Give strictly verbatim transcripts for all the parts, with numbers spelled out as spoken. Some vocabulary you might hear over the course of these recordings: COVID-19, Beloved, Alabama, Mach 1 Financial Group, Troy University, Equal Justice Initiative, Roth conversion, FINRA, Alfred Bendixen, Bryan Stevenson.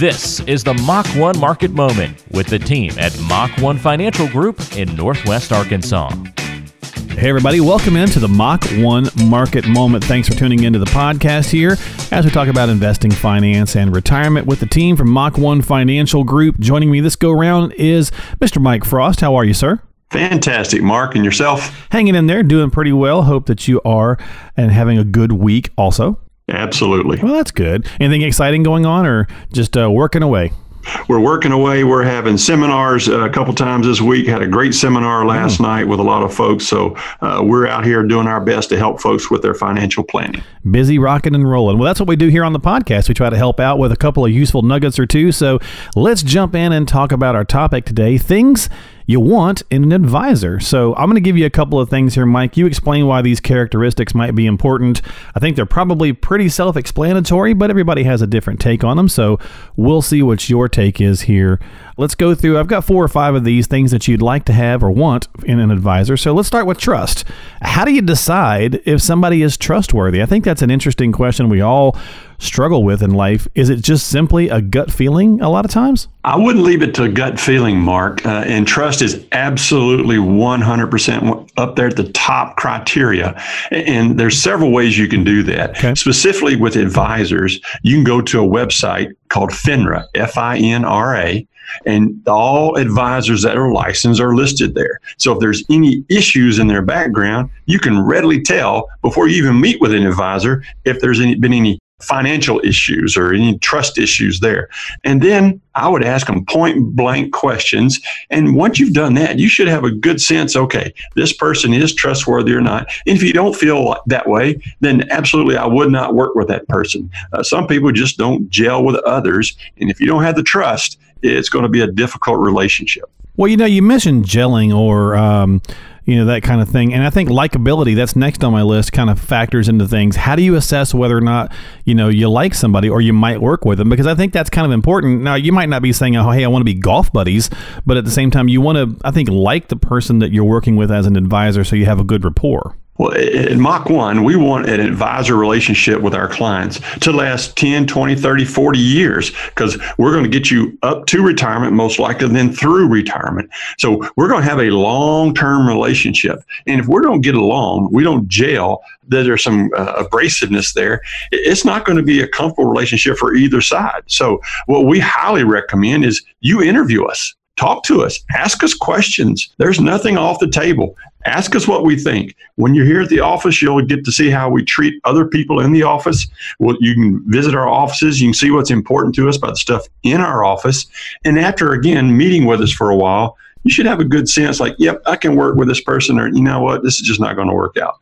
This is the Mach one Market Moment with the team at Mach one Financial Group in Northwest Arkansas. Hey everybody, welcome into the Mach one Market Moment. Thanks for tuning into the podcast here as we talk about investing, finance, and retirement with the team from Mach one Financial Group. Joining me this go-round is Mister Mike Frost. How are you, sir? Fantastic, Mark. And yourself? Hanging in there, doing pretty well. Hope that you are and having a good week also. Absolutely. Well, that's good. Anything exciting going on or just uh, working away? We're working away. We're having seminars a couple times this week. Had a great seminar last oh. night with a lot of folks. So uh, we're out here doing our best to help folks with their financial planning. Busy rocking and rolling. Well, that's what we do here on the podcast. We try to help out with a couple of useful nuggets or two. So let's jump in and talk about our topic today, things you want in an advisor. So I'm going to give you a couple of things here, Mike. You explain why these characteristics might be important. I think they're probably pretty self-explanatory, but everybody has a different take on them. So we'll see what your take is here. Let's go through. I've got four or five of these things that you'd like to have or want in an advisor. So let's start with trust. How do you decide if somebody is trustworthy? I think that's an interesting question we all struggle with in life. Is it just simply a gut feeling a lot of times? I wouldn't leave it to gut feeling, Mark. Uh, and trust is absolutely one hundred percent up there at the top criteria. And there's several ways you can do that. Okay. Specifically with advisors, you can go to a website called FINRA, F I N R A, and all advisors that are licensed are listed there. So if there's any issues in their background, you can readily tell before you even meet with an advisor if there's any, been any financial issues or any trust issues there. And then I would ask them point blank questions. And once you've done that, you should have a good sense, okay, this person is trustworthy or not. And if you don't feel that way, then absolutely I would not work with that person. Uh, some people just don't gel with others. And if you don't have the trust, it's going to be a difficult relationship. Well, you know, you mentioned gelling or, um, you know, that kind of thing. And I think likability, that's next on my list, kind of factors into things. How do you assess whether or not, you know, you like somebody or you might work with them? Because I think that's kind of important. Now, you might not be saying, oh, hey, I want to be golf buddies. But at the same time, you want to, I think, like the person that you're working with as an advisor so you have a good rapport. Well, at Mach one, we want an advisor relationship with our clients to last ten, twenty, thirty, forty years, because we're going to get you up to retirement, most likely, then through retirement. So we're going to have a long-term relationship. And if we don't get along, we don't gel, there's some uh, abrasiveness there, it's not going to be a comfortable relationship for either side. So what we highly recommend is you interview us. Talk to us. Ask us questions. There's nothing off the table. Ask us what we think. When you're here at the office, you'll get to see how we treat other people in the office. Well, you can visit our offices. You can see what's important to us about the stuff in our office. And after, again, meeting with us for a while, you should have a good sense like, yep, I can work with this person, or you know what, this is just not going to work out.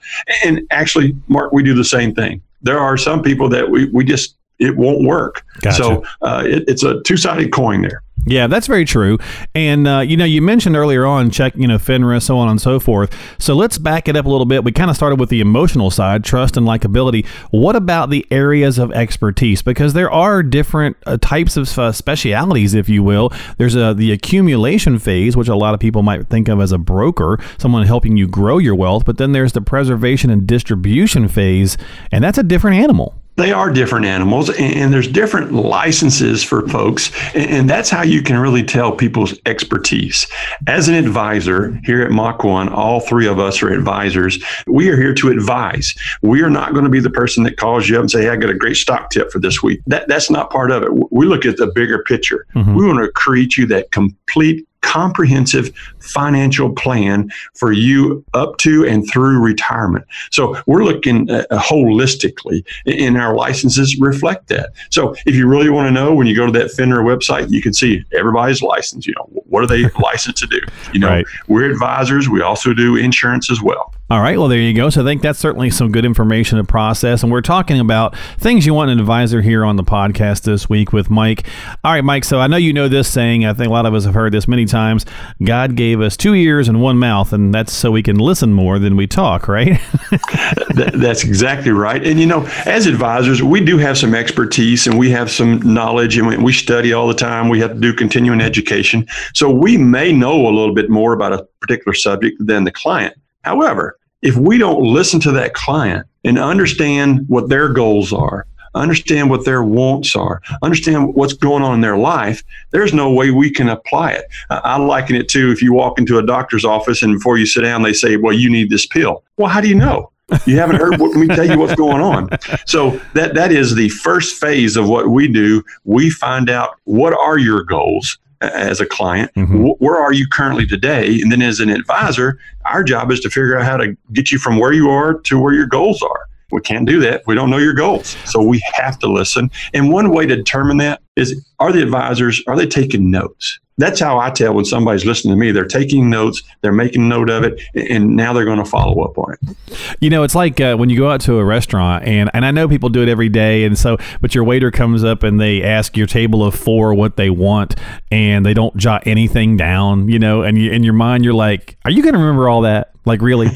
And actually, Mark, we do the same thing. There are some people that we, we just, it won't work. Gotcha. So uh, it, it's a two-sided coin there. Yeah, that's very true. And, uh, you know, you mentioned earlier on, check, you know, FINRA, so on and so forth. So let's back it up a little bit. We kind of started with the emotional side, trust and likability. What about the areas of expertise? Because there are different uh, types of uh, specialities, if you will. There's a, the accumulation phase, which a lot of people might think of as a broker, someone helping you grow your wealth. But then there's the preservation and distribution phase, and that's a different animal. They are different animals, and there's different licenses for folks, and that's how you can really tell people's expertise. As an advisor here at Mach one, all three of us are advisors. We are here to advise. We are not going to be the person that calls you up and say, hey, I got a great stock tip for this week. That, that's not part of it. We look at the bigger picture. Mm-hmm. We want to create you that complete comprehensive financial plan for you up to and through retirement. So we're looking uh, holistically, and our licenses reflect that. So if you really want to know, when you go to that FINRA website, you can see everybody's licensed. You know, what are they licensed to do? You know, right. We're advisors. We also do insurance as well. All right. Well, there you go. So I think that's certainly some good information to process. And we're talking about things you want an advisor here on the podcast this week with Mike. All right, Mike. So I know you know this saying. I think a lot of us have heard this many times. God gave us two ears and one mouth, and that's so we can listen more than we talk, right? that, that's exactly right. And, you know, as advisors, we do have some expertise and we have some knowledge, and we, we study all the time. We have to do continuing education. So we may know a little bit more about a particular subject than the client. However, if we don't listen to that client and understand what their goals are, understand what their wants are, understand what's going on in their life. There's no way we can apply it. I liken it to if you walk into a doctor's office and before you sit down, they say, well, you need this pill. Well, how do you know? You haven't heard what we tell you what's going on. So that that is the first phase of what we do. We find out what are your goals as a client, mm-hmm. wh- where are you currently today? And then as an advisor, our job is to figure out how to get you from where you are to where your goals are. We can't do that. We don't know your goals. So we have to listen. And one way to determine that is, are the advisors, are they taking notes? That's how I tell when somebody's listening to me. They're taking notes, they're making note of it, and now they're going to follow up on it. You know, it's like uh, when you go out to a restaurant, and, and I know people do it every day, and so, but your waiter comes up and they ask your table of four what they want, and they don't jot anything down, you know, and you, in your mind, you're like, are you going to remember all that? Like, really?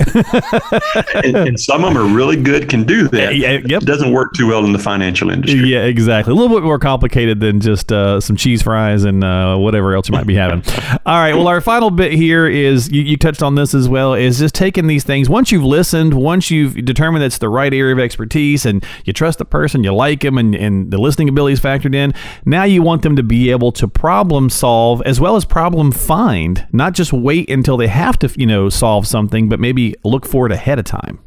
and, and some of them are really good, can do that. Yeah, yep. It doesn't work too well in the financial industry. Yeah, exactly. A little bit more complicated than just uh, some cheese fries and uh, whatever else you might be having. All right. Well, our final bit here is, you, you touched on this as well, is just taking these things. Once you've listened, once you've determined that's the right area of expertise and you trust the person, you like them, and, and the listening ability is factored in, now you want them to be able to problem solve as well as problem find, not just wait until they have to, you know, solve something, but maybe look for it ahead of time.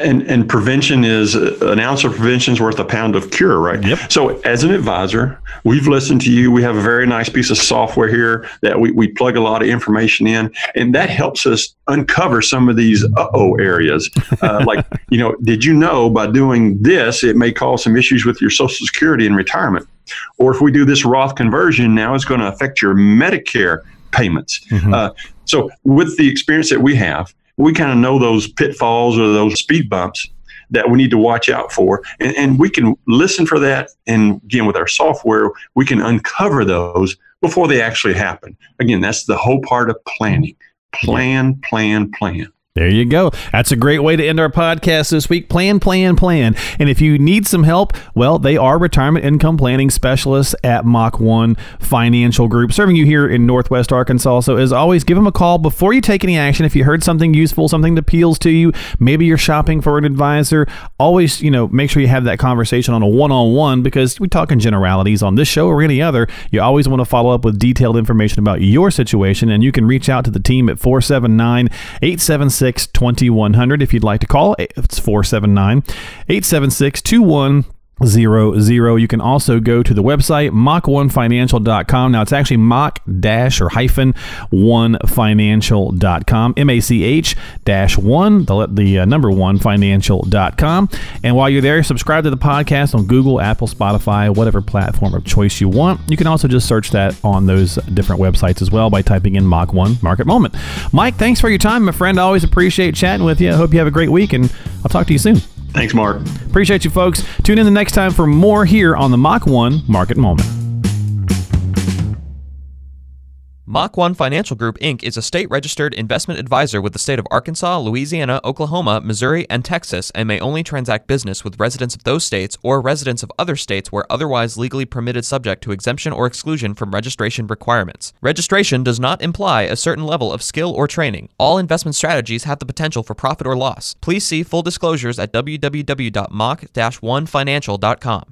And and prevention is, an ounce of prevention is worth a pound of cure, right? Yep. So as an advisor, we've listened to you. We have a very nice piece of software here that we, we plug a lot of information in, and that helps us uncover some of these uh-oh areas. Uh, like, you know, did you know by doing this, it may cause some issues with your Social Security and retirement? Or if we do this Roth conversion, now it's going to affect your Medicare payments. Mm-hmm. Uh, so with the experience that we have, we kind of know those pitfalls or those speed bumps that we need to watch out for. And, and we can listen for that. And again, with our software, we can uncover those before they actually happen. Again, that's the whole part of planning. Plan, plan, plan. There you go. That's a great way to end our podcast this week. Plan, plan, plan. And if you need some help, well, they are retirement income planning specialists at Mach one Financial Group, serving you here in Northwest Arkansas. So as always, give them a call before you take any action. If you heard something useful, something that appeals to you, maybe you're shopping for an advisor, always, you know, make sure you have that conversation on a one-on-one, because we talk in generalities on this show or any other. You always want to follow up with detailed information about your situation, and you can reach out to the team at four seven nine, eight seven six twenty-one hundred if you'd like to call. It's four seven nine, eight seven six, two one zero zero. You can also go to the website mach one financial dot com. Now it's actually mach dash or hyphen one financial dot com, M A C H dash one, the, the uh, number one financial dot com. And while you're there, subscribe to the podcast on Google, Apple, Spotify, whatever platform of choice you want. You can also just search that on those different websites as well by typing in Mach one Market Moment. Mike, thanks for your time, my friend. I always appreciate chatting with you. I hope you have a great week, and I'll talk to you soon. Thanks, Mark. Appreciate you, folks. Tune in the next time for more here on the Mach one Market Moment. Mach one Financial Group, Incorporated is a state-registered investment advisor with the state of Arkansas, Louisiana, Oklahoma, Missouri, and Texas, and may only transact business with residents of those states or residents of other states where otherwise legally permitted, subject to exemption or exclusion from registration requirements. Registration does not imply a certain level of skill or training. All investment strategies have the potential for profit or loss. Please see full disclosures at w w w dot mach one financial dot com.